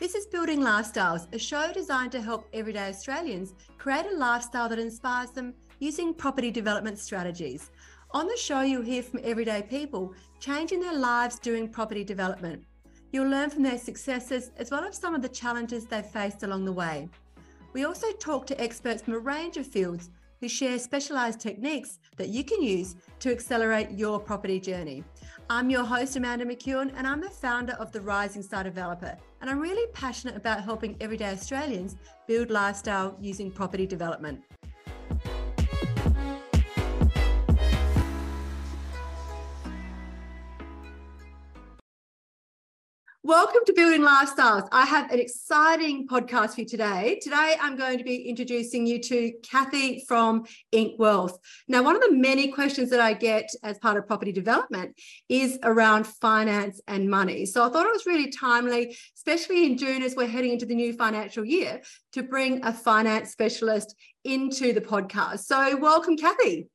This is Building Lifestyles, a show designed to help everyday Australians create a lifestyle that inspires them using property development strategies. On the show, you'll hear from everyday people changing their lives doing property development. You'll learn from their successes as well as some of the challenges they've faced along the way. We also talk to experts from a range of fields who share specialised techniques that you can use to accelerate your property journey. I'm your host, Amanda McKeown, and I'm the founder of The Rising Star Developer, and I'm really passionate about helping everyday Australians build lifestyle using property development. Welcome to Building Lifestyles. I have an exciting podcast for you today. Today, I'm going to be introducing you to Kathy from Ink Wealth. Now, one of the many questions that I get as part of property development is around finance and money. So I thought it was really timely, especially in June as we're heading into the new financial year, to bring a finance specialist into the podcast. So welcome, Kathy.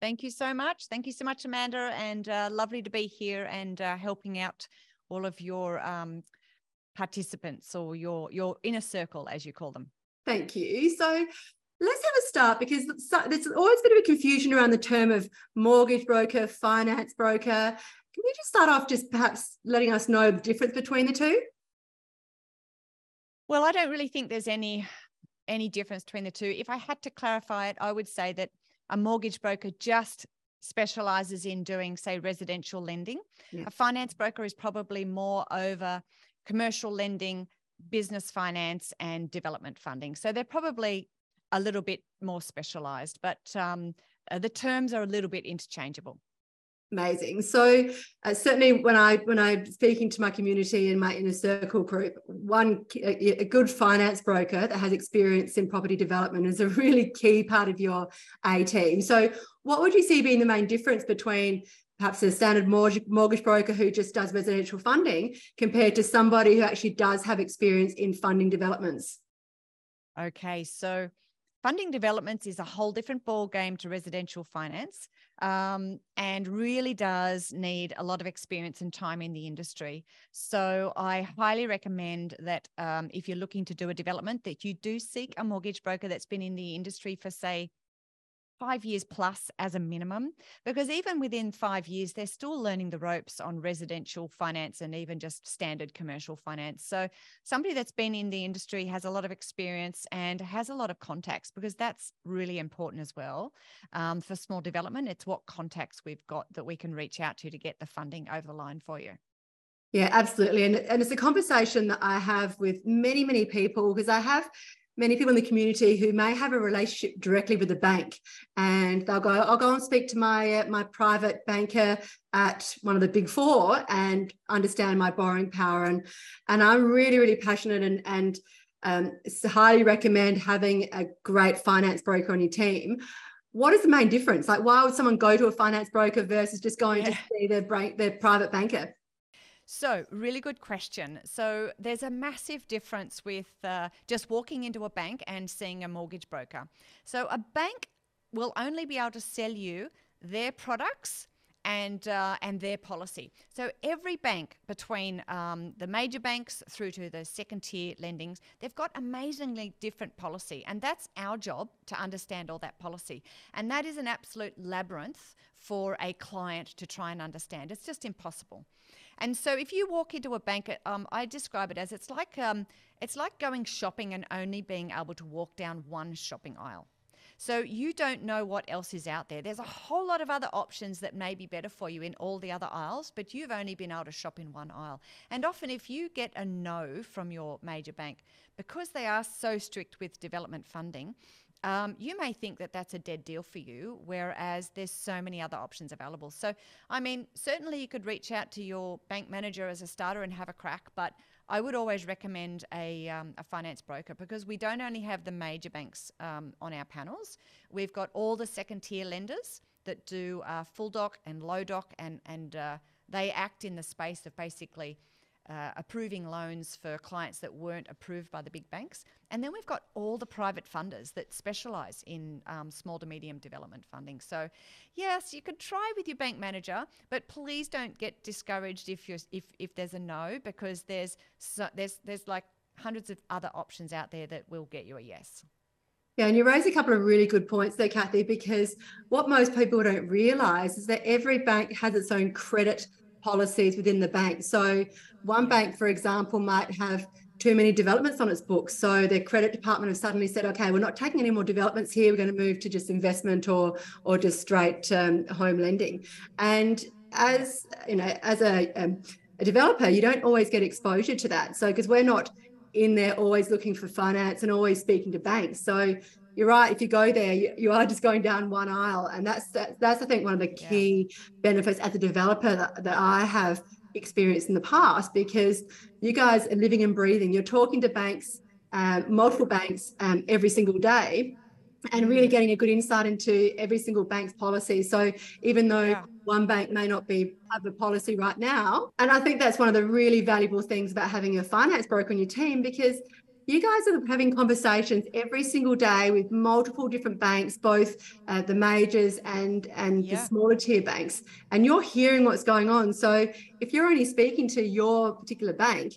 Thank you so much. Thank you so much, Amanda, and lovely to be here and helping out all of your participants or your inner circle, as you call them. Thank you. So let's have a start, because there's always a bit of a confusion around the term of mortgage broker, finance broker. Can you just start off just perhaps letting us know the difference between the two? Well, I don't really think there's any difference between the two. If I had to clarify it, I would say that a mortgage broker just specializes in doing, say, residential lending. Yeah. A finance broker is probably more over commercial lending, business finance, and development funding. So they're probably a little bit more specialized, but the terms are a little bit interchangeable. Amazing. So certainly when I'm speaking to my community and my inner circle group, a good finance broker that has experience in property development is a really key part of your A team. So what would you see being the main difference between perhaps a standard mortgage broker who just does residential funding compared to somebody who actually does have experience in funding developments? Okay, so funding developments is a whole different ball game to residential finance, and really does need a lot of experience and time in the industry. So I highly recommend that if you're looking to do a development, that you do seek a mortgage broker that's been in the industry for, say, 5 years plus as a minimum, because even within 5 years, they're still learning the ropes on residential finance and even just standard commercial finance. So somebody that's been in the industry has a lot of experience and has a lot of contacts, because that's really important as well. For small development, it's what contacts we've got that we can reach out to get the funding over the line for you. Yeah, absolutely. And it's a conversation that I have with many, many people, because I have many people in the community who may have a relationship directly with the bank, and they'll go, I'll go and speak to my private banker at one of the big four and understand my borrowing power. And I'm really, really passionate and highly recommend having a great finance broker on your team. What is the main difference? Like, why would someone go to a finance broker versus just going to see their private banker? So, really good question. So there's a massive difference with just walking into a bank and seeing a mortgage broker. So a bank will only be able to sell you their products and their policy. So every bank, between the major banks through to the second tier lendings, they've got amazingly different policy, and that's our job to understand all that policy. And that is an absolute labyrinth for a client to try and understand. It's just impossible. And so if you walk into a bank, I describe it as it's like going shopping and only being able to walk down one shopping aisle. So you don't know what else is out there. There's a whole lot of other options that may be better for you in all the other aisles, but you've only been able to shop in one aisle. And often if you get a no from your major bank, because they are so strict with development funding, you may think that that's a dead deal for you, whereas there's so many other options available. So, I mean, certainly you could reach out to your bank manager as a starter and have a crack, but I would always recommend a finance broker, because we don't only have the major banks on our panels. We've got all the second tier lenders that do full doc and low doc, and they act in the space of basically approving loans for clients that weren't approved by the big banks. And then we've got all the private funders that specialise in small to medium development funding. So yes, you could try with your bank manager, but please don't get discouraged if there's a no, because there's like hundreds of other options out there that will get you a yes. Yeah, and you raise a couple of really good points there, Kathy, because what most people don't realise is that every bank has its own credit policies within the bank. So one bank, for example, might have too many developments on its books. So their credit department have suddenly said, okay, we're not taking any more developments here. We're going to move to just investment or just straight home lending. And as you know, as a developer, you don't always get exposure to that. So because we're not in there always looking for finance and always speaking to banks. So you're right, if you go there, you are just going down one aisle. And that's I think, one of the key benefits as a developer that I have experienced in the past, because you guys are living and breathing. You're talking to banks, multiple banks every single day, and really getting a good insight into every single bank's policy. So even though one bank may not have a policy right now, and I think that's one of the really valuable things about having a finance broker on your team, because you guys are having conversations every single day with multiple different banks, both the majors and the smaller tier banks, and you're hearing what's going on. So if you're only speaking to your particular bank,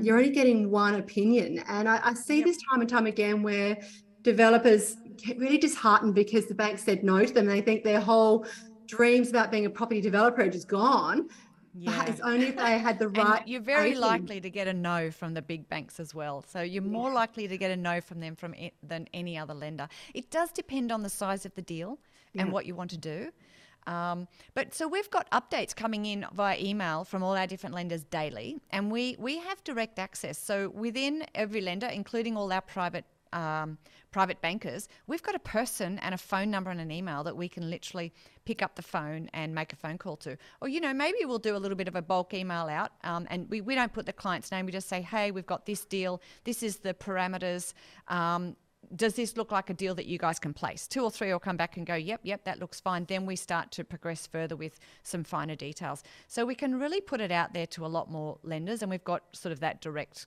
you're only getting one opinion. And I see this time and time again where developers get really disheartened because the bank said no to them. They think their whole dreams about being a property developer are just gone. Yeah. But it's only if they had the right. And you're very likely to get a no from the big banks as well. So you're more likely to get a no from them than any other lender. It does depend on the size of the deal and what you want to do. But so we've got updates coming in via email from all our different lenders daily, and we have direct access. So within every lender, including all our private bankers, we've got a person and a phone number and an email that we can literally pick up the phone and make a phone call to. Or, you know, maybe we'll do a little bit of a bulk email out and we don't put the client's name. We just say, hey, we've got this deal. This is the parameters. Does this look like a deal that you guys can place? Two or three will come back and go, yep, that looks fine. Then we start to progress further with some finer details. So we can really put it out there to a lot more lenders, and we've got sort of that direct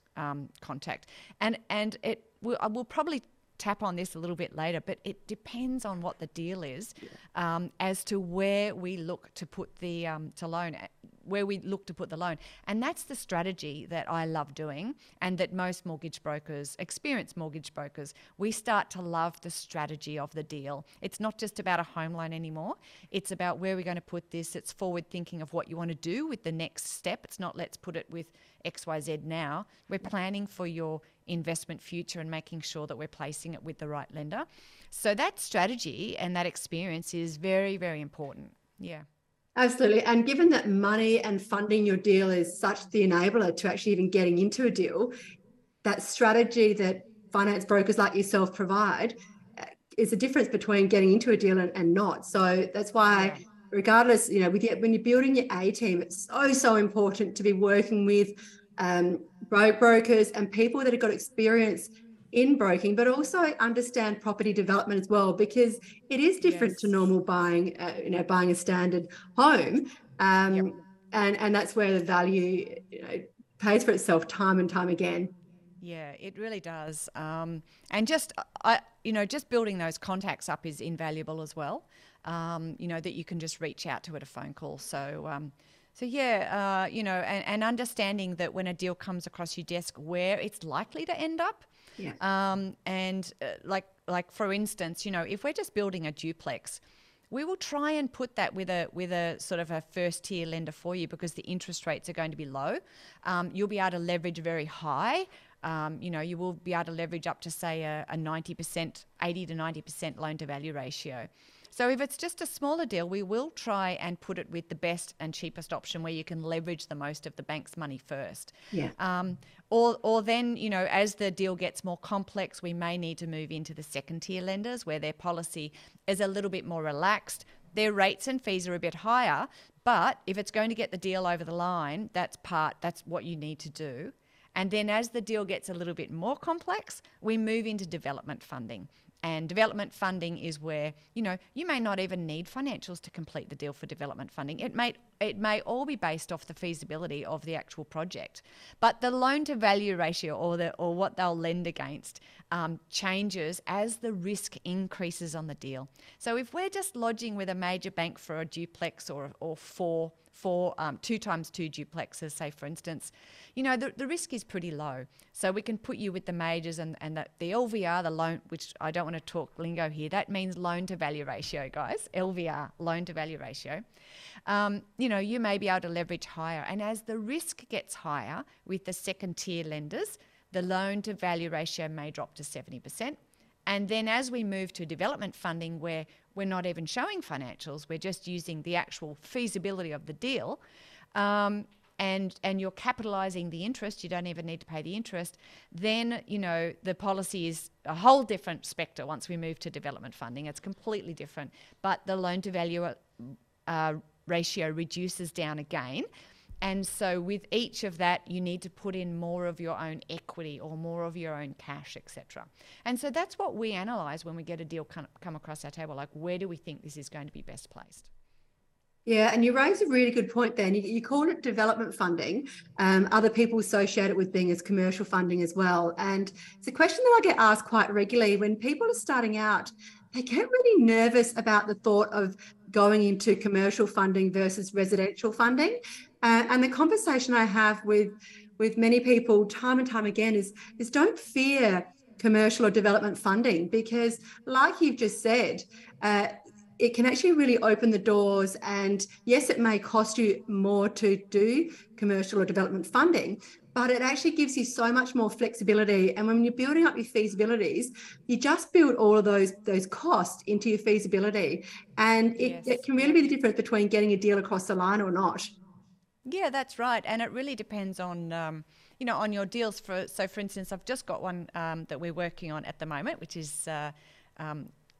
contact. And it we'll probably tap on this a little bit later, but it depends on what the deal is as to where we look to put the loan. And that's the strategy that I love doing, and that most mortgage brokers, experienced mortgage brokers, we start to love the strategy of the deal. It's not just about a home loan anymore. It's about where we're going to put this. It's forward thinking of what you want to do with the next step. It's not let's put it with XYZ now. We're planning for your investment future and making sure that we're placing it with the right lender. So that strategy and that experience is very, very important. Yeah. Absolutely. And given that money and funding your deal is such the enabler to actually even getting into a deal, that strategy that finance brokers like yourself provide is the difference between getting into a deal and not. So that's why, regardless, you know, when you're building your A team, it's so important to be working with brokers and people that have got experience in broking, but also understand property development as well, because it is different to normal buying, buying a standard home. And that's where the value, pays for itself time and time again. Yeah, it really does. And just building those contacts up is invaluable as well. That you can just reach out to at a phone call. So, and understanding that when a deal comes across your desk, where it's likely to end up. Yeah. Like for instance, if we're just building a duplex, we will try and put that with a sort of a first tier lender for you, because the interest rates are going to be low. You'll be able to leverage very high. You will be able to leverage up to, say, a 80 to 90% loan to value ratio. So if it's just a smaller deal, we will try and put it with the best and cheapest option where you can leverage the most of the bank's money first. Yeah. Or then, as the deal gets more complex, we may need to move into the second tier lenders, where their policy is a little bit more relaxed. Their rates and fees are a bit higher, but if it's going to get the deal over the line, that's what you need to do. And then as the deal gets a little bit more complex, we move into development funding. And development funding is where, you know, you may not even need financials to complete the deal for development funding. It may all be based off the feasibility of the actual project. But the loan to value ratio, or what they'll lend against, changes as the risk increases on the deal. So if we're just lodging with a major bank for a duplex or two times two duplexes, say, for instance, you know, the risk is pretty low. So we can put you with the majors, and the LVR, the loan, which I don't want to talk lingo here, that means loan to value ratio, guys, LVR, loan to value ratio. You know, you may be able to leverage higher. And as the risk gets higher with the second tier lenders, the loan to value ratio may drop to 70%. And then as we move to development funding, where we're not even showing financials, we're just using the actual feasibility of the deal, and you're capitalizing the interest, you don't even need to pay the interest, then, you know, the policy is a whole different spectre once we move to development funding. It's completely different. But the loan to value ratio reduces down again. And so with each of that, you need to put in more of your own equity or more of your own cash, etc. And so that's what we analyze when we get a deal come across our table, like, where do we think this is going to be best placed? Yeah, and you raise a really good point there. You call it development funding. Other people associate it with being as commercial funding as well. And it's a question that I get asked quite regularly when people are starting out. They get really nervous about the thought of going into commercial funding versus residential funding. And the conversation I have with many people time and time again is don't fear commercial or development funding, because like you've just said, it can actually really open the doors. And yes, it may cost you more to do commercial or development funding, but it actually gives you so much more flexibility. And when you're building up your feasibilities, you just build all of those costs into your feasibility. And it can really be the difference between getting a deal across the line or not. Yeah, that's right. And it really depends on, you know, on your deals. For instance, I've just got one that we're working on at the moment, which is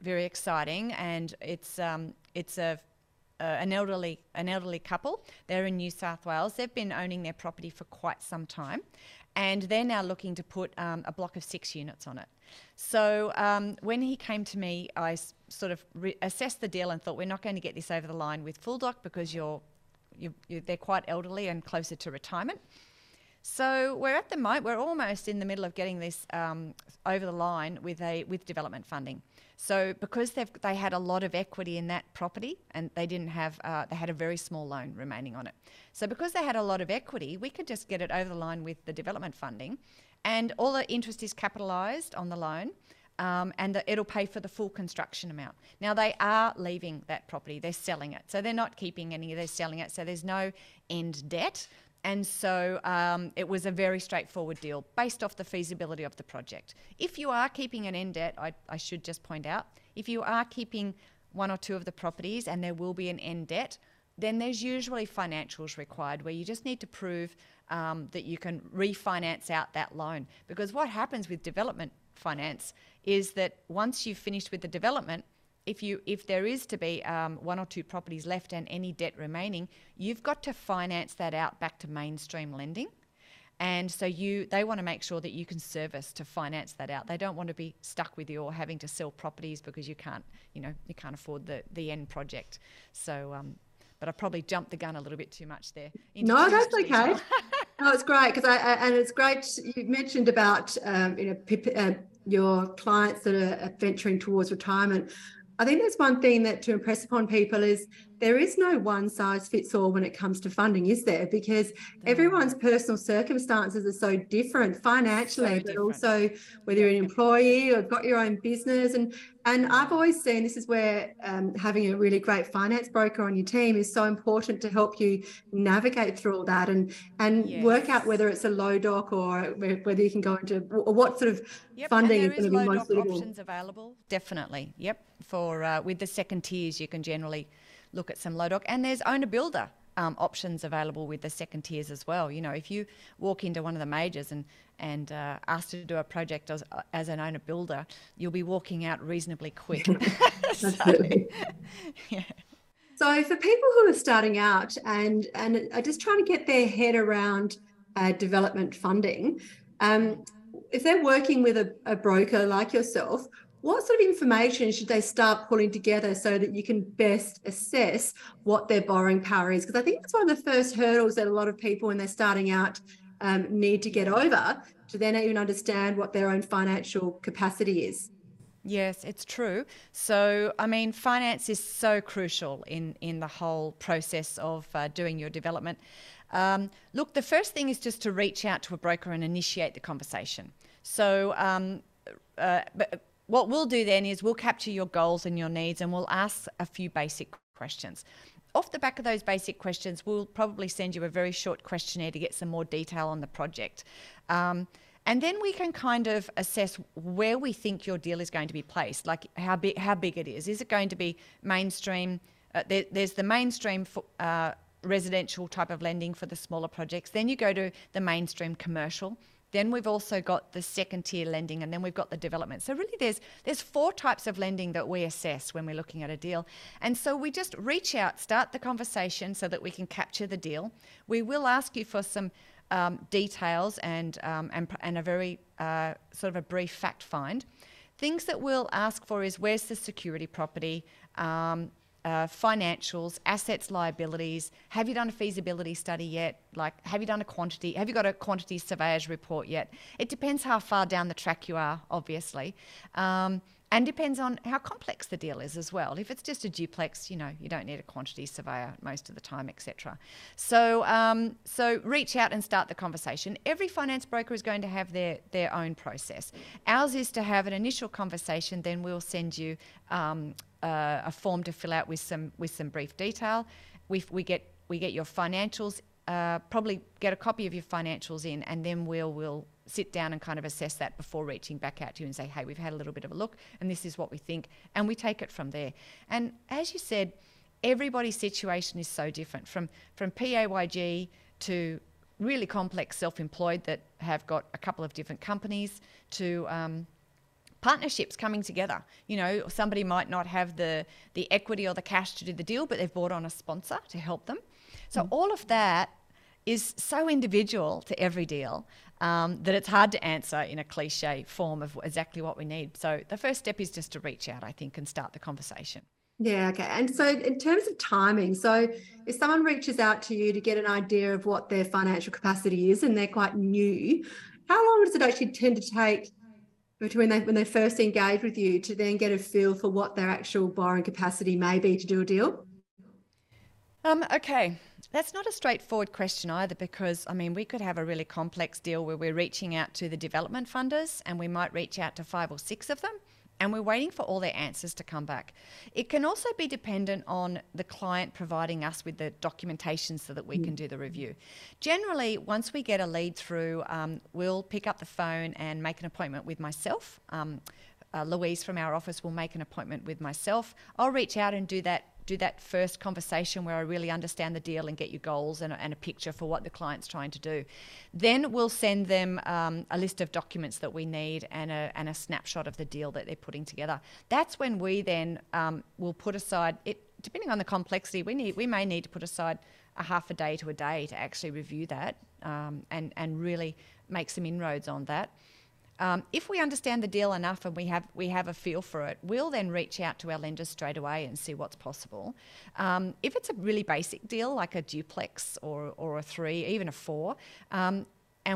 very exciting. And it's an elderly couple. They're in New South Wales. They've been owning their property for quite some time, and they're now looking to put a block of 6 units on it. So when he came to me, I sort of assessed the deal and thought, we're not going to get this over the line with full doc because they're quite elderly and closer to retirement. So we're at the moment, we're almost in the middle of getting this over the line with development funding. So because they had a lot of equity in that property, and they didn't have they had a very small loan remaining on it. So because they had a lot of equity, we could just get it over the line with the development funding, and all the interest is capitalized on the loan, and it'll pay for the full construction amount. Now they are leaving that property, they're selling it. So they're not keeping any, they're selling it. So there's no end debt. And so it was a very straightforward deal based off the feasibility of the project. If you are keeping an end debt, I should just point out, if you are keeping 1 or 2 of the properties and there will be an end debt, then there's usually financials required where you just need to prove that you can refinance out that loan. Because what happens with development finance is that once you've finished with the development, if there is to be 1 or 2 properties left and any debt remaining, you've got to finance that out back to mainstream lending. And so they want to make sure that you can service to finance that out. They don't want to be stuck with you or having to sell properties because you can't afford the end project. So, but I probably jumped the gun a little bit too much there. No, that's okay. No, it's great because it's great you mentioned about your clients that are venturing towards retirement. I think that's one thing that to impress upon people is there is no one size fits all when it comes to funding, is there? Because everyone's personal circumstances are so different financially, but also whether you're an employee or got your own business. And I've always seen this is where having a really great finance broker on your team is so important to help you navigate through all that and work out whether it's a low doc or whether you can go into or what sort of funding is going to be most suitable. Options available, definitely. Yep, for with the second tiers, you can generally look at some low doc, and there's owner builder options available with the second tiers as well. You know, if you walk into one of the majors and asked to do a project as an owner builder, you'll be walking out reasonably quick. Absolutely. Yeah. So for people who are starting out and are just trying to get their head around development funding, if they're working with a broker like yourself, what sort of information should they start pulling together so that you can best assess what their borrowing power is? Because I think that's one of the first hurdles that a lot of people when they're starting out need to get over to then even understand what their own financial capacity is. Yes, it's true. So, I mean, finance is so crucial in the whole process of doing your development. Look, the first thing is just to reach out to a broker and initiate the conversation. So, but what we'll do then is we'll capture your goals and your needs, and we'll ask a few basic questions. Off the back of those basic questions, we'll probably send you a very short questionnaire to get some more detail on the project. And then we can kind of assess where we think your deal is going to be placed, like how big it is. Is it going to be mainstream? There's the mainstream residential type of lending for the smaller projects. Then you go to the mainstream commercial. Then we've also got the second tier lending, and then we've got the development. So really there's four types of lending that we assess when we're looking at a deal. And so we just reach out, start the conversation so that we can capture the deal. We will ask you for some details and a very sort of a brief fact find. Things that we'll ask for is where's the security property, financials, assets, liabilities. Have you done a feasibility study yet? Like, have you got a quantity surveyor's report yet? It depends how far down the track you are, obviously. And depends on how complex the deal is as well. If it's just a duplex, you know, you don't need a quantity surveyor most of the time, etc. So, so reach out and start the conversation. Every finance broker is going to have their own process. Ours is to have an initial conversation, then we'll send you a form to fill out with some brief detail. We get your financials. Probably get a copy of your financials in, and then we'll sit down and kind of assess that before reaching back out to you and say, hey, we've had a little bit of a look and this is what we think, and we take it from there. And as you said, everybody's situation is so different, from PAYG to really complex self-employed that have got a couple of different companies to partnerships coming together. You know, somebody might not have the equity or the cash to do the deal, but they've brought on a sponsor to help them. So all of that is so individual to every deal that it's hard to answer in a cliche form of exactly what we need. So the first step is just to reach out, I think, and start the conversation. Yeah, okay. And so in terms of timing, so if someone reaches out to you to get an idea of what their financial capacity is and they're quite new, how long does it actually tend to take between when they first engage with you to then get a feel for what their actual borrowing capacity may be to do a deal? Okay. That's not a straightforward question either, because, I mean, we could have a really complex deal where we're reaching out to the development funders, and we might reach out to 5 or 6 of them, and we're waiting for all their answers to come back. It can also be dependent on the client providing us with the documentation so that we can do the review. Generally, once we get a lead through, we'll pick up the phone and make an appointment with myself. Louise from our office will make an appointment with myself. I'll reach out and do that first conversation where I really understand the deal and get your goals and a picture for what the client's trying to do. Then we'll send them a list of documents that we need and a snapshot of the deal that they're putting together. That's when we then will put aside, depending on the complexity, we may need to put aside a half a day to a day to actually review that and really make some inroads on that. If we understand the deal enough and we have a feel for it, we'll then reach out to our lenders straight away and see what's possible. If it's a really basic deal, like a duplex or a 3, even a 4, and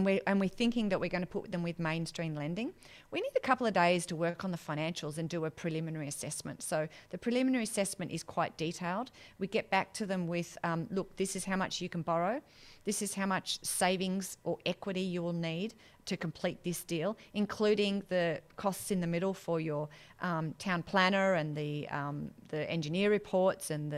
we're thinking that we're going to put them with mainstream lending, we need a couple of days to work on the financials and do a preliminary assessment. So the preliminary assessment is quite detailed. We get back to them with, look, this is how much you can borrow. This is how much savings or equity you will need to complete this deal, including the costs in the middle for your town planner and the engineer reports and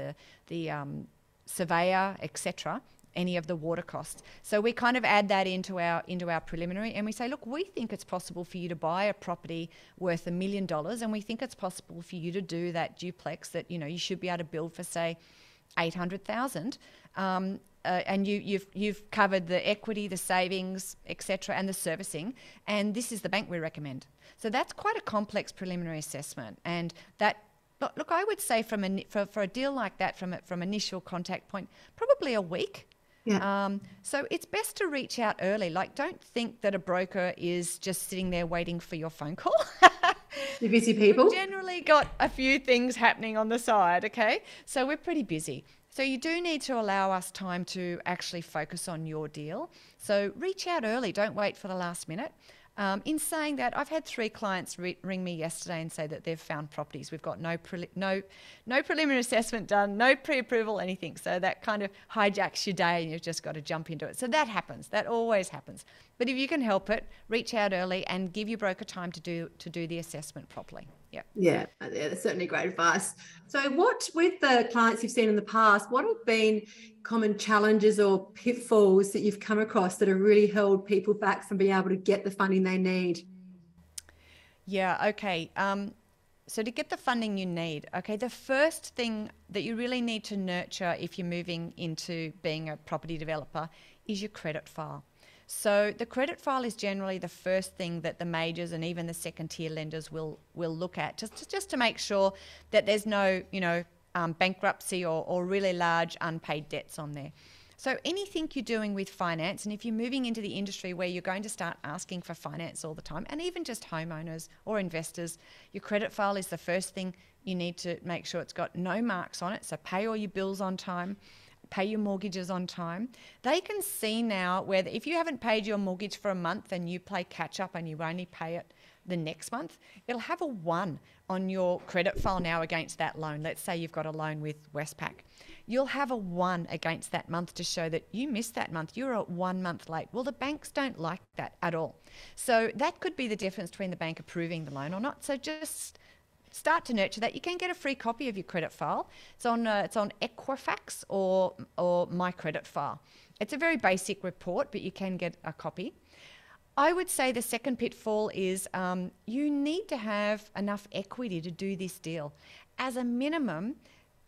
the surveyor, etc. Any of the water costs. So we kind of add that into our preliminary, and we say, look, we think it's possible for you to buy a property worth $1 million, and we think it's possible for you to do that duplex that, you know, you should be able to build for, say, 800,000. And you've covered the equity, the savings, etc., and the servicing, and this is the bank we recommend. So that's quite a complex preliminary assessment, and that. Look, I would say for a deal like that, from initial contact point, probably a week. Yeah. So it's best to reach out early. Like, don't think that a broker is just sitting there waiting for your phone call. You're busy people. We've generally got a few things happening on the side, okay? So we're pretty busy. So you do need to allow us time to actually focus on your deal. So reach out early, don't wait for the last minute. In saying that, I've had 3 clients ring me yesterday and say that they've found properties. We've got no preliminary assessment done, no pre-approval, anything. So that kind of hijacks your day and you've just got to jump into it. So that happens. That always happens. But if you can help it, reach out early and give your broker time to do the assessment properly. Yep. Yeah, that's certainly great advice. So what, with the clients you've seen in the past, what have been common challenges or pitfalls that you've come across that have really held people back from being able to get the funding they need? Yeah, okay. So to get the funding you need, okay, the first thing that you really need to nurture if you're moving into being a property developer is your credit file. So the credit file is generally the first thing that the majors and even the second tier lenders will look at just to make sure that there's no bankruptcy or really large unpaid debts on there. So anything you're doing with finance, and if you're moving into the industry where you're going to start asking for finance all the time, and even just homeowners or investors, your credit file is the first thing you need to make sure it's got no marks on it. So pay all your bills on time. Pay your mortgages on time. They can see now whether if you haven't paid your mortgage for a month and you play catch up and you only pay it the next month, it'll have a 1 on your credit file now against that loan. Let's say you've got a loan with Westpac. You'll have a 1 against that month to show that you missed that month. You're 1 month late. Well, the banks don't like that at all. So that could be the difference between the bank approving the loan or not. So just start to nurture that. You can get a free copy of your credit file. It's on Equifax or My Credit File. It's a very basic report, but you can get a copy. I would say the second pitfall is you need to have enough equity to do this deal. As a minimum,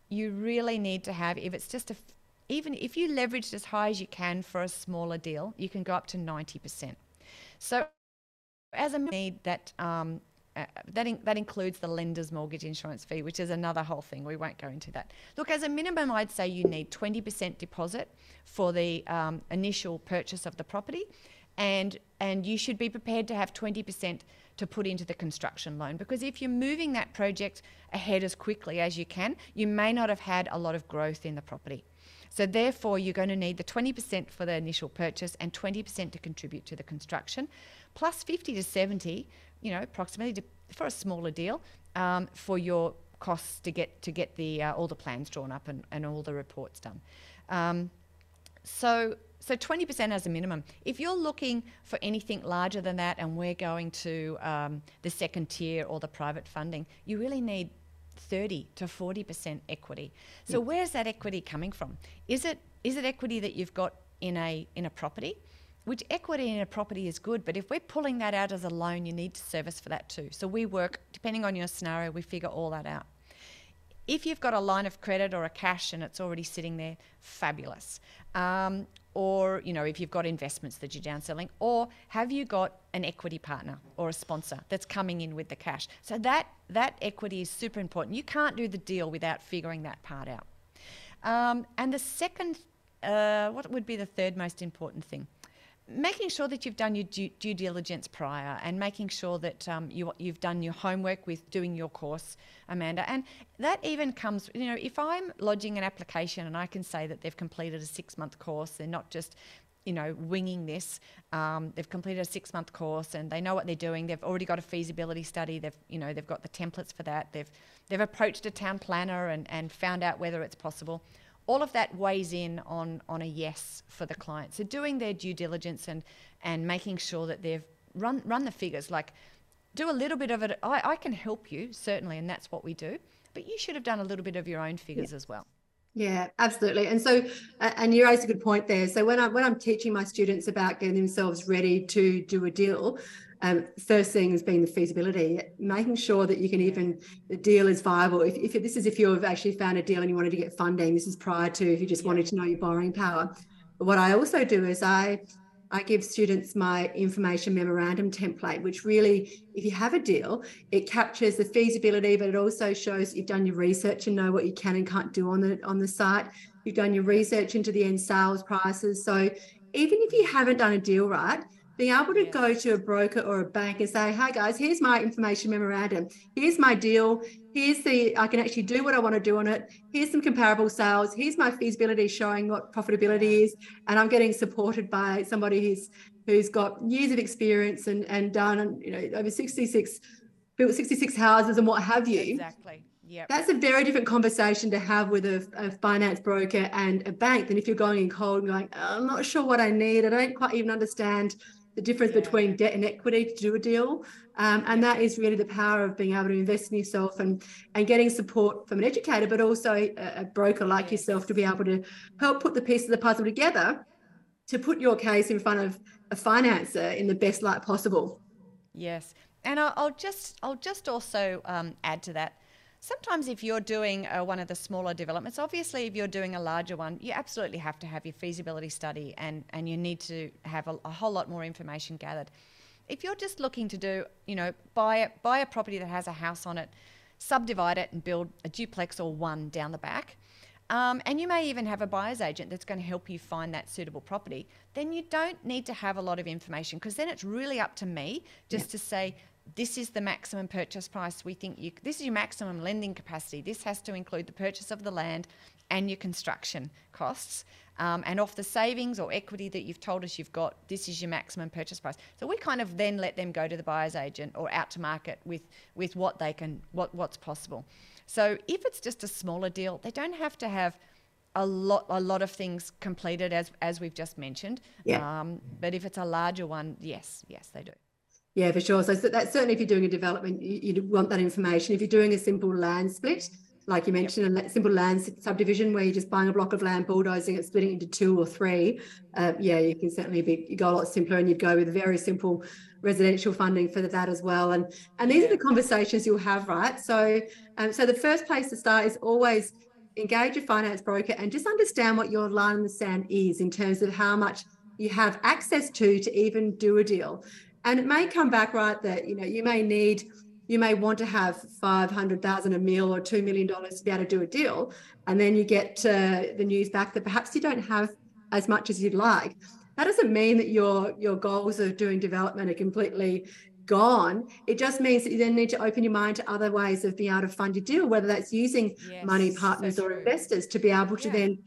you really need to have, even if you leverage as high as you can for a smaller deal, you can go up to 90%. So as a need that. That includes the lender's mortgage insurance fee, which is another whole thing. We won't go into that. Look, as a minimum, I'd say you need 20% deposit for the initial purchase of the property, and you should be prepared to have 20% to put into the construction loan, because if you're moving that project ahead as quickly as you can, you may not have had a lot of growth in the property. So therefore, you're going to need the 20% for the initial purchase and 20% to contribute to the construction, plus 50 to 70, approximately for a smaller deal, for your costs to get the all the plans drawn up and all the reports done. So 20% as a minimum. If you're looking for anything larger than that, and we're going to the second tier or the private funding, you really need 30 to 40% equity. So where's that equity coming from? Is it equity that you've got in a property? Which equity in a property is good, but if we're pulling that out as a loan, you need to service for that too. So we work, depending on your scenario, we figure all that out. If you've got a line of credit or a cash and it's already sitting there, fabulous. Or if you've got investments that you're downselling, or have you got an equity partner or a sponsor that's coming in with the cash? So that equity is super important. You can't do the deal without figuring that part out. And the second, what would be the third most important thing? Making sure that you've done your due diligence prior, and making sure that you've done your homework with doing your course, Amanda. And that even comes, if I'm lodging an application and I can say that they've completed a 6-month course, they're not just, winging this. They've completed a 6-month course and they know what they're doing. They've already got a feasibility study. They've got the templates for that. They've approached a town planner and found out whether it's possible. All of that weighs in on a yes for the client. So doing their due diligence and making sure that they've run the figures, like do a little bit of it. I can help you, certainly, and that's what we do. But you should have done a little bit of your own figures as well. Yeah, absolutely. And so, and you raised a good point there. So when I'm teaching my students about getting themselves ready to do a deal, first thing has been the feasibility, making sure that you can even, the deal is viable. If you've actually found a deal and you wanted to get funding, this is prior to if you just wanted to know your borrowing power. But what I also do is I give students my information memorandum template, which really, if you have a deal, it captures the feasibility, but it also shows you've done your research and know what you can and can't do on the site. You've done your research into the end sales prices. So even if you haven't done a deal right, Being able to go to a broker or a bank and say, hey guys, here's my information memorandum. Here's my deal. Here's the, I can actually do what I want to do on it. Here's some comparable sales. Here's my feasibility showing what profitability is. And I'm getting supported by somebody who's got years of experience and done, you know, over 66, built 66 houses and what have you. Exactly. Yep. That's a very different conversation to have with a finance broker and a bank than if you're going in cold and going, oh, I'm not sure what I need. I don't quite even understand the difference between debt and equity to do a deal. And that is really the power of being able to invest in yourself and getting support from an educator, but also a broker like yourself to be able to help put the pieces of the puzzle together to put your case in front of a financer in the best light possible. Yes. And I'll just also add to that. Sometimes if you're doing one of the smaller developments, obviously if you're doing a larger one, you absolutely have to have your feasibility study and you need to have a whole lot more information gathered. If you're just looking to do, you know, buy a property that has a house on it, subdivide it and build a duplex or one down the back, and you may even have a buyer's agent that's going to help you find that suitable property, then you don't need to have a lot of information because then it's really up to me just to say, this is the maximum purchase price we think you, this is your maximum lending capacity. This has to include the purchase of the land and your construction costs. And off the savings or equity that you've told us you've got, this is your maximum purchase price. So we kind of then let them go to the buyer's agent or out to market with what they can, what's possible. So if it's just a smaller deal, they don't have to have a lot of things completed as we've just mentioned. Yeah. But if it's a larger one, yes, they do. Yeah, for sure. So that's certainly if you're doing a development, you'd want that information. If you're doing a simple land split, like you mentioned, a simple land subdivision where you're just buying a block of land, bulldozing it, splitting it into two or three, you can certainly go a lot simpler and you'd go with very simple residential funding for that as well. And these are the conversations you'll have, right? So the first place to start is always engage your finance broker and just understand what your line in the sand is in terms of how much you have access to even do a deal. And it may come back, right, that, you know, you may want to have $500,000 a mil or $2 million to be able to do a deal. And then you get the news back that perhaps you don't have as much as you'd like. That doesn't mean that your goals of doing development are completely gone. It just means that you then need to open your mind to other ways of being able to fund your deal, whether that's using money partners or investors to be able to then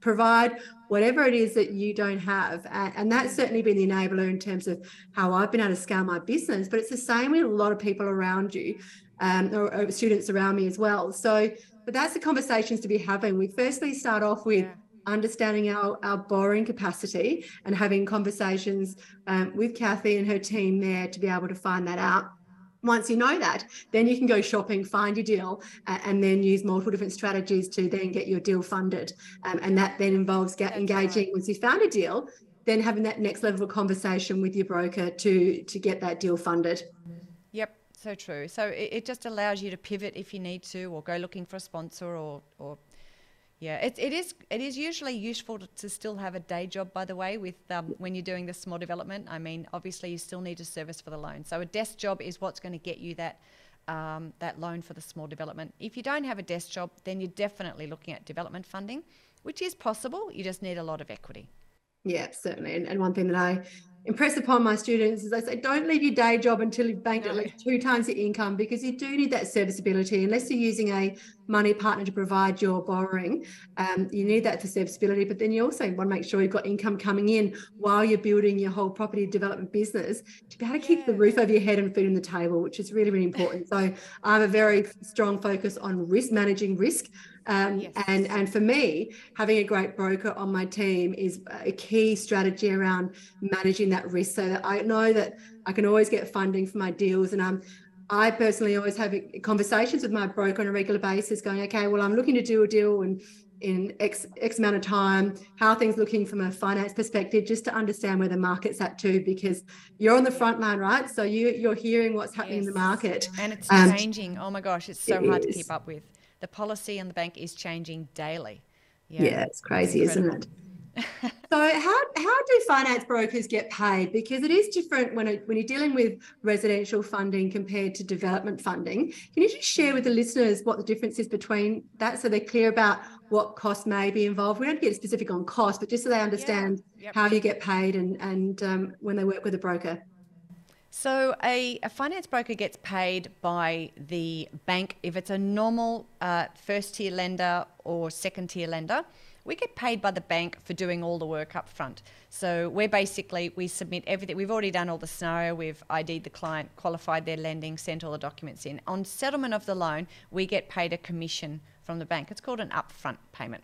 provide whatever it is that you don't have. And that's certainly been the enabler in terms of how I've been able to scale my business, but it's the same with a lot of people around you or students around me as well. So, but that's the conversations to be having. We firstly start off with understanding our borrowing capacity and having conversations with Kathy and her team there to be able to find that out. Once you know that, then you can go shopping, find your deal, and then use multiple different strategies to then get your deal funded. And that then involves engaging. Once you've found a deal, then having that next level of conversation with your broker to get that deal funded. Yep, so true. So it just allows you to pivot if you need to, or go looking for a sponsor or yeah, it is usually useful to still have a day job, by the way, with when you're doing the small development. I mean, obviously you still need to service for the loan. So a desk job is what's going to get you that loan for the small development. If you don't have a desk job, then you're definitely looking at development funding, which is possible. You just need a lot of equity. Yeah, certainly. And one thing that I impress upon my students is I say, don't leave your day job until you've banked at least 2 times your income, because you do need that serviceability. Unless you're using a money partner to provide your borrowing, you need that for serviceability. But then you also want to make sure you've got income coming in while you're building your whole property development business to be able to keep the roof over your head and food on the table, which is really, really important. So I have a very strong focus on managing risk. And for me, having a great broker on my team is a key strategy around managing that risk, so that I know that I can always get funding for my deals. And I personally always have conversations with my broker on a regular basis going, okay, well, I'm looking to do a deal in X amount of time, how are things looking from a finance perspective, just to understand where the market's at too, because you're on the front line, right? So you're hearing what's happening in the market. And it's changing. Oh my gosh, it's so hard to keep up with. The policy in the bank is changing daily. Yeah, it's crazy, isn't it? So how do finance brokers get paid? Because it is different when you're dealing with residential funding compared to development funding. Can you just share with the listeners what the difference is between that, so they're clear about what costs may be involved? We don't get specific on cost, but just so they understand how you get paid and when they work with a broker. So a finance broker gets paid by the bank. If it's a normal first-tier lender or second-tier lender, we get paid by the bank for doing all the work up front. So we submit everything. We've already done all the scenario. We've ID'd the client, qualified their lending, sent all the documents in. On settlement of the loan, we get paid a commission from the bank. It's called an upfront payment.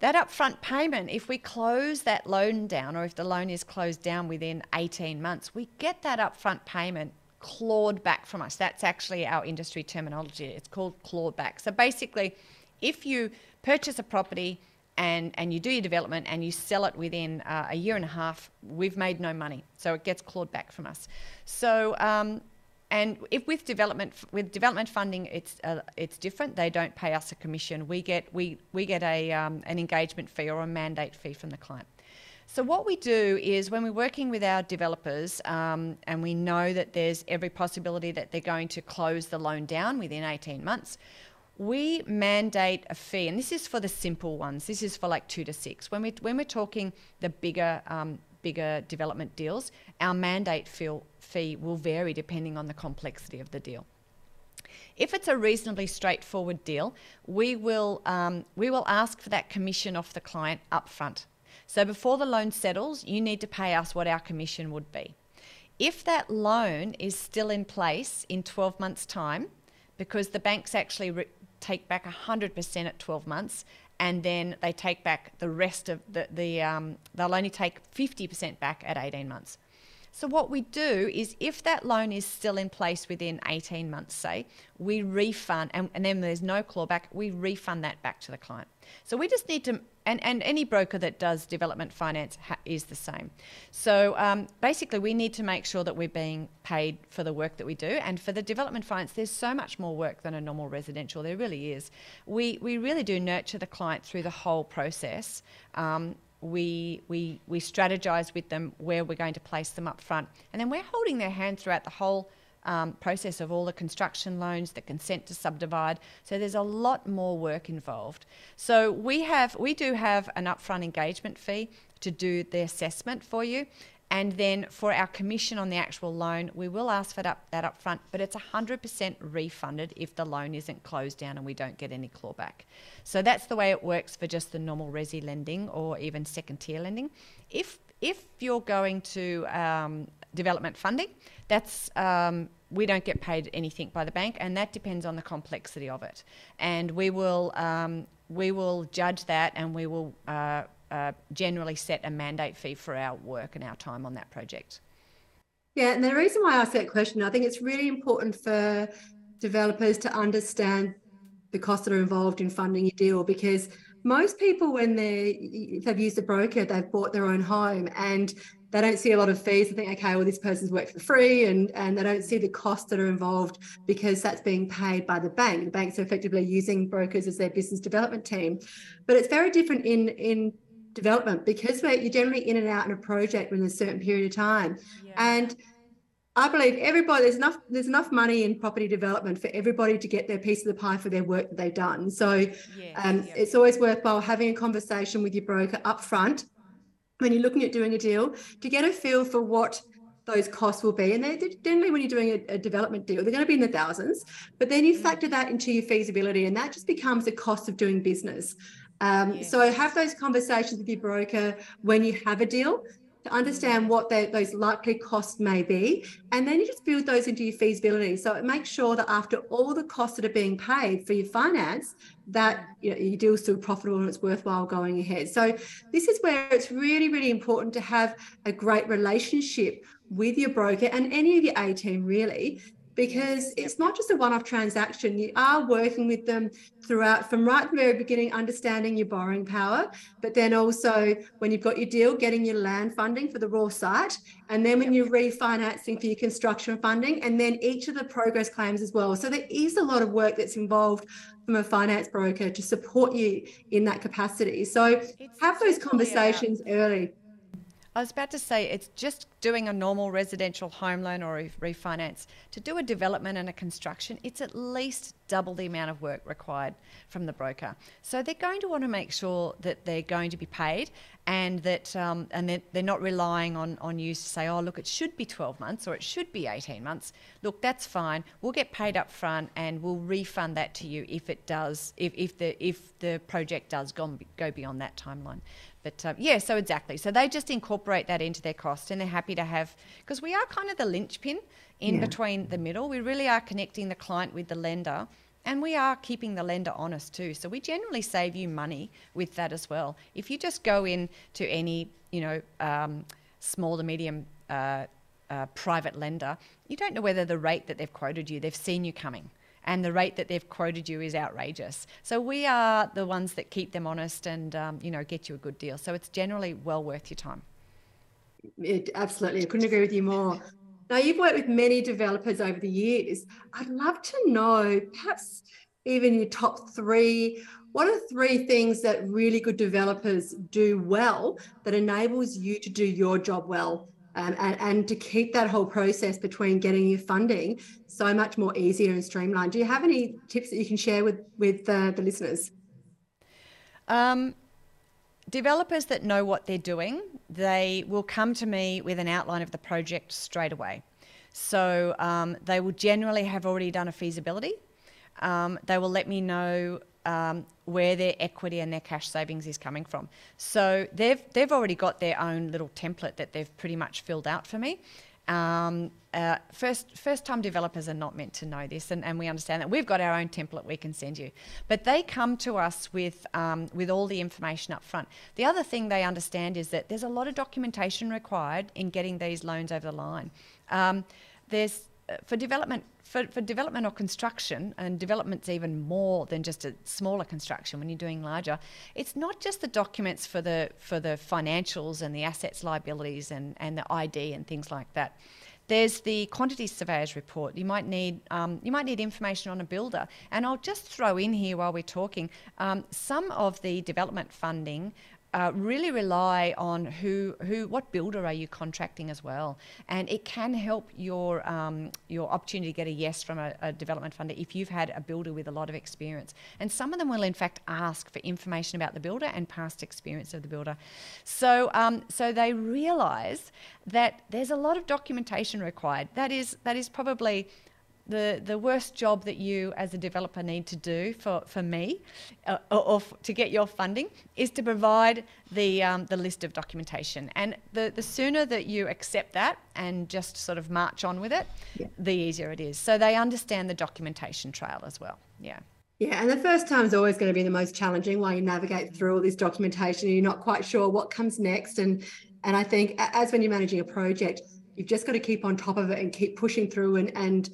That upfront payment, if we close that loan down, or if the loan is closed down within 18 months, we get that upfront payment clawed back from us. That's actually our industry terminology. It's called clawback. So basically, if you purchase a property and you do your development and you sell it within a year and a half, we've made no money. So it gets clawed back from us. So, and if with development funding, it's different. They don't pay us a commission. We get an engagement fee or a mandate fee from the client. So what we do is, when we're working with our developers and we know that there's every possibility that they're going to close the loan down within 18 months, we mandate a fee, and this is for the simple ones. This is for like 2 to 6. When we're talking the bigger development deals, our mandate fee will vary depending on the complexity of the deal. If it's a reasonably straightforward deal, we will ask for that commission off the client up front. So before the loan settles, you need to pay us what our commission would be. If that loan is still in place in 12 months' time, because the banks actually take back 100% at 12 months, and then they take back the rest of they'll only take 50% back at 18 months. So what we do is, if that loan is still in place within 18 months, say, we refund, and then there's no clawback, we refund that back to the client. So we just need to, and any broker that does development finance is the same. So basically we need to make sure that we're being paid for the work that we do. And for the development finance, there's so much more work than a normal residential. There really is. We really do nurture the client through the whole process. We strategize with them where we're going to place them up front, and then we're holding their hand throughout the whole process of all the construction loans, the consent to subdivide. So there's a lot more work involved. So we do have an upfront engagement fee to do the assessment for you, and then for our commission on the actual loan, we will ask for that upfront, but it's 100% refunded if the loan isn't closed down and we don't get any clawback. So that's the way it works for just the normal resi lending or even second tier lending. If you're going to development funding, that's we don't get paid anything by the bank, and that depends on the complexity of it. And we will judge that, and we will generally set a mandate fee for our work and our time on that project. Yeah, and the reason why I asked that question, I think it's really important for developers to understand the costs that are involved in funding your deal, because most people, if they've used a broker, they've bought their own home and they don't see a lot of fees. They think, okay, well, this person's worked for free, and they don't see the costs that are involved, because that's being paid by the bank. The banks are effectively using brokers as their business development team. But it's very different in development, because you're generally in and out in a project within a certain period of time. Yeah. And I believe everybody, there's enough money in property development for everybody to get their piece of the pie for their work that they've done. So it's always worthwhile having a conversation with your broker up front when you're looking at doing a deal, to get a feel for what those costs will be. And they're generally, when you're doing a development deal, they're going to be in the thousands, but then you factor that into your feasibility, and that just becomes the cost of doing business. So have those conversations with your broker when you have a deal, to understand what those likely costs may be, and then you just build those into your feasibility. So it makes sure that after all the costs that are being paid for your finance, that your deal is still profitable and it's worthwhile going ahead. So this is where it's really, really important to have a great relationship with your broker and any of your A team, really, because it's not just a one-off transaction. You are working with them throughout, from right at the very beginning, understanding your borrowing power, but then also when you've got your deal, getting your land funding for the raw site, and then when you're refinancing for your construction funding, and then each of the progress claims as well. So there is a lot of work that's involved from a finance broker to support you in that capacity. So have those conversations early. I was about to say, it's just doing a normal residential home loan or refinance. To do a development and a construction, it's at least double the amount of work required from the broker. So they're going to want to make sure that they're going to be paid, and that they're not relying on you to say, oh, look, it should be 12 months or it should be 18 months. Look, that's fine. We'll get paid up front and we'll refund that to you if it does, if the project does go beyond that timeline. But so exactly. So they just incorporate that into their cost, and they're happy to have, because we are kind of the linchpin in between the middle. We really are connecting the client with the lender, and we are keeping the lender honest too. So we generally save you money with that as well. If you just go in to any, small to medium private lender, you don't know whether the rate that they've quoted you, they've seen you coming. And the rate that they've quoted you is outrageous. So we are the ones that keep them honest and, get you a good deal. So it's generally well worth your time. Absolutely. I couldn't agree with you more. Now, you've worked with many developers over the years. I'd love to know, perhaps even your top three, what are three things that really good developers do well that enables you to do your job well? And to keep that whole process between getting your funding so much more easier and streamlined. Do you have any tips that you can share with the listeners? Developers that know what they're doing, they will come to me with an outline of the project straight away. So they will generally have already done a feasibility. They will let me know where their equity and their cash savings is coming from. So they've already got their own little template that they've pretty much filled out for me. First-time developers are not meant to know this, and we understand that. We've got our own template we can send you. But they come to us with all the information up front. The other thing they understand is that there's a lot of documentation required in getting these loans over the line. For development or construction, and development's even more than just a smaller construction when you're doing larger, it's not just the documents for the financials and the assets, liabilities and the ID and things like that. There's the quantity surveyor's report. You might need information on a builder. And I'll just throw in here while we're talking, some of the development funding really rely on what builder are you contracting as well, and it can help your opportunity to get a yes from a development funder if you've had a builder with a lot of experience. And some of them will in fact ask for information about the builder and past experience of the builder. So so they realise that there's a lot of documentation required. That is probably the worst job that you as a developer need to do for me to get your funding is to provide the list of documentation. And the sooner that you accept that and just sort of march on with it, the easier it is. So they understand the documentation trail as well. Yeah, and the first time is always going to be the most challenging while you navigate through all this documentation and you're not quite sure what comes next. And I think as when you're managing a project, you've just got to keep on top of it and keep pushing through and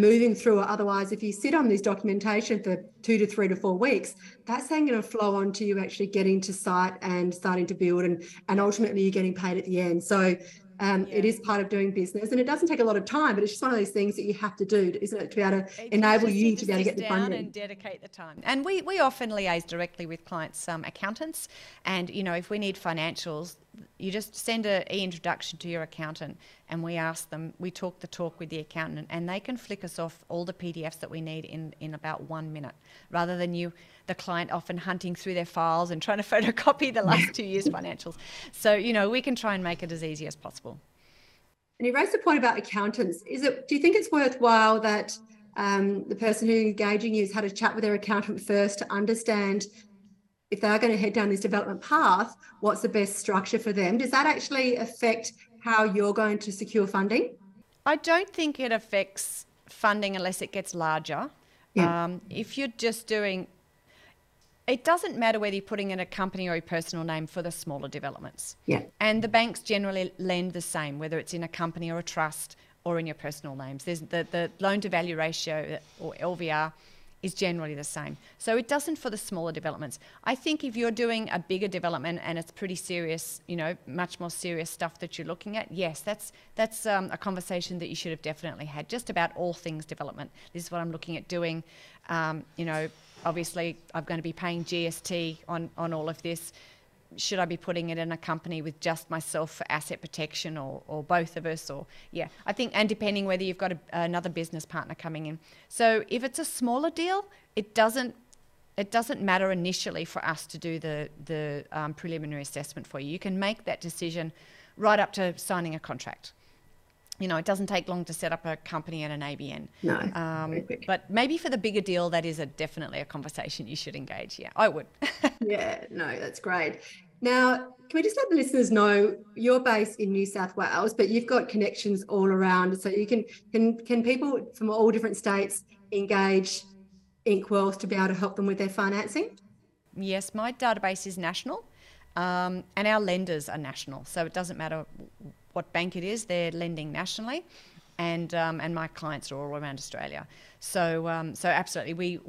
moving through it. Otherwise, if you sit on this documentation for 2 to 3 to 4 weeks, that's then going to flow on to you actually getting to site and starting to build and ultimately you're getting paid at the end. So it is part of doing business, and it doesn't take a lot of time, but it's just one of those things that you have to do, isn't it, to be able to enable you to be able to get the funding. And dedicate the time. And we often liaise directly with clients, some accountants, and, if we need financials, you just send an e-introduction to your accountant and we ask them, we talk the talk with the accountant, and they can flick us off all the PDFs that we need in about 1 minute, rather than the client often hunting through their files and trying to photocopy the last 2 years' financials. So, we can try and make it as easy as possible. And you raised the point about accountants. Do you think it's worthwhile that the person who's engaging you has had a chat with their accountant first to understand, if they are going to head down this development path, what's the best structure for them? Does that actually affect how you're going to secure funding? I don't think it affects funding unless it gets larger. Yeah. If you're just doing, it doesn't matter whether you're putting in a company or a personal name for the smaller developments. Yeah. And the banks generally lend the same, whether it's in a company or a trust or in your personal names. There's the loan-to-value ratio, or LVR, is generally the same. So it doesn't for the smaller developments. I think if you're doing a bigger development and it's pretty serious, you know, much more serious stuff that you're looking at, yes, that's a conversation that you should have definitely had, just about all things development. This is what I'm looking at doing. You know, obviously I'm going to be paying GST on all of this. Should I be putting it in a company with just myself for asset protection, or both of us, or I think, and depending whether you've got another business partner coming in. So if it's a smaller deal, it doesn't matter initially for us to do the preliminary assessment for you. You can make that decision right up to signing a contract. You know, it doesn't take long to set up a company and an ABN. No, but maybe for the bigger deal, that is definitely a conversation you should engage. Yeah, I would. Yeah, no, that's great. Now, can we just let the listeners know you're based in New South Wales, but you've got connections all around. So you can people from all different states engage Ink Wealth to be able to help them with their financing? Yes, my database is national, and our lenders are national. So it doesn't matter what bank it is, they're lending nationally, and my clients are all around Australia. So absolutely,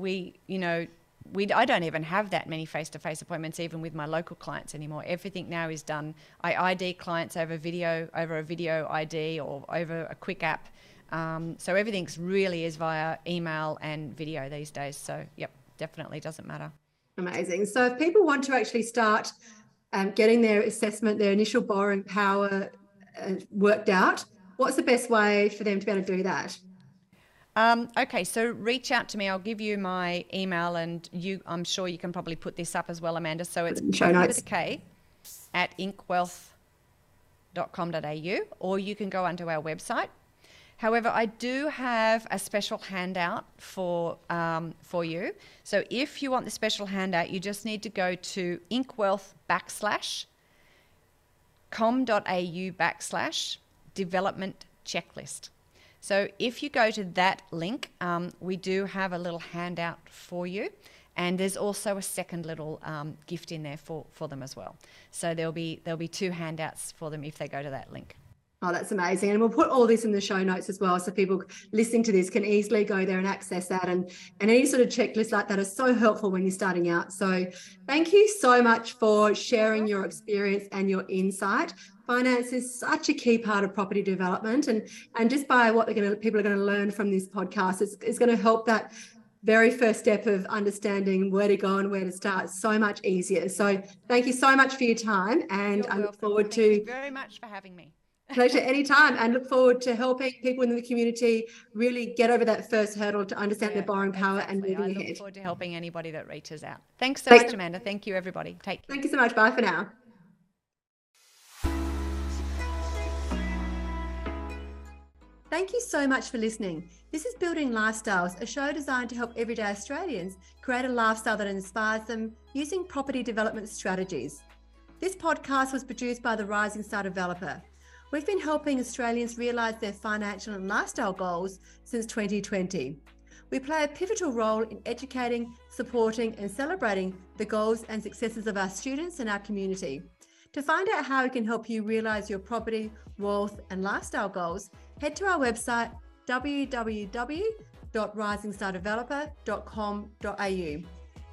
I don't even have that many face-to-face appointments even with my local clients anymore. Everything now is done. I ID clients over a video ID or over a quick app. So everything's really is via email and video these days. So yep, definitely doesn't matter. Amazing. So if people want to actually start getting their assessment, their initial borrowing power worked out, what's the best way for them to be able to do that? Okay, so reach out to me. I'll give you my email, and I'm sure you can probably put this up as well, Amanda. So it's k@inkwealth.com.au, or you can go onto our website. However, I do have a special handout for you. So if you want the special handout, you just need to go to inkwealth.com.au/development checklist. So if you go to that link, we do have a little handout for you, and there's also a second little gift in there for them as well. So there'll be two handouts for them if they go to that link. Oh, that's amazing. And we'll put all this in the show notes as well, so people listening to this can easily go there and access that. And any sort of checklist like that is so helpful when you're starting out. So thank you so much for sharing your experience and your insight. Finance is such a key part of property development. And just by what people are going to learn from this podcast, it's going to help that very first step of understanding where to go and where to start so much easier. So thank you so much for your time. And I look forward to... Thank you very much for having me. Pleasure anytime, and look forward to helping people in the community really get over that first hurdle to understand their borrowing power and moving ahead. I look forward to helping anybody that reaches out. Thanks so much, Amanda. Thank you, everybody. Take care. Thank you so much. Bye for now. Thank you so much for listening. This is Building Lifestyles, a show designed to help everyday Australians create a lifestyle that inspires them using property development strategies. This podcast was produced by The Rising Star Developer. We've been helping Australians realise their financial and lifestyle goals since 2020. We play a pivotal role in educating, supporting and celebrating the goals and successes of our students and our community. To find out how we can help you realise your property, wealth and lifestyle goals, head to our website www.risingstardeveloper.com.au.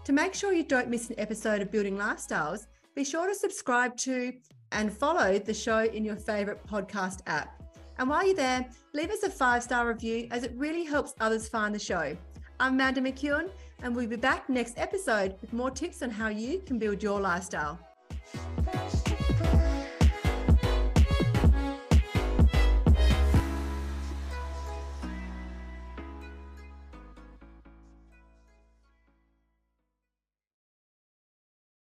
To make sure you don't miss an episode of Building Lifestyles, be sure to subscribe to and follow the show in your favourite podcast app. And while you're there, leave us a 5-star review, as it really helps others find the show. I'm Amanda McKeown, and we'll be back next episode with more tips on how you can build your lifestyle.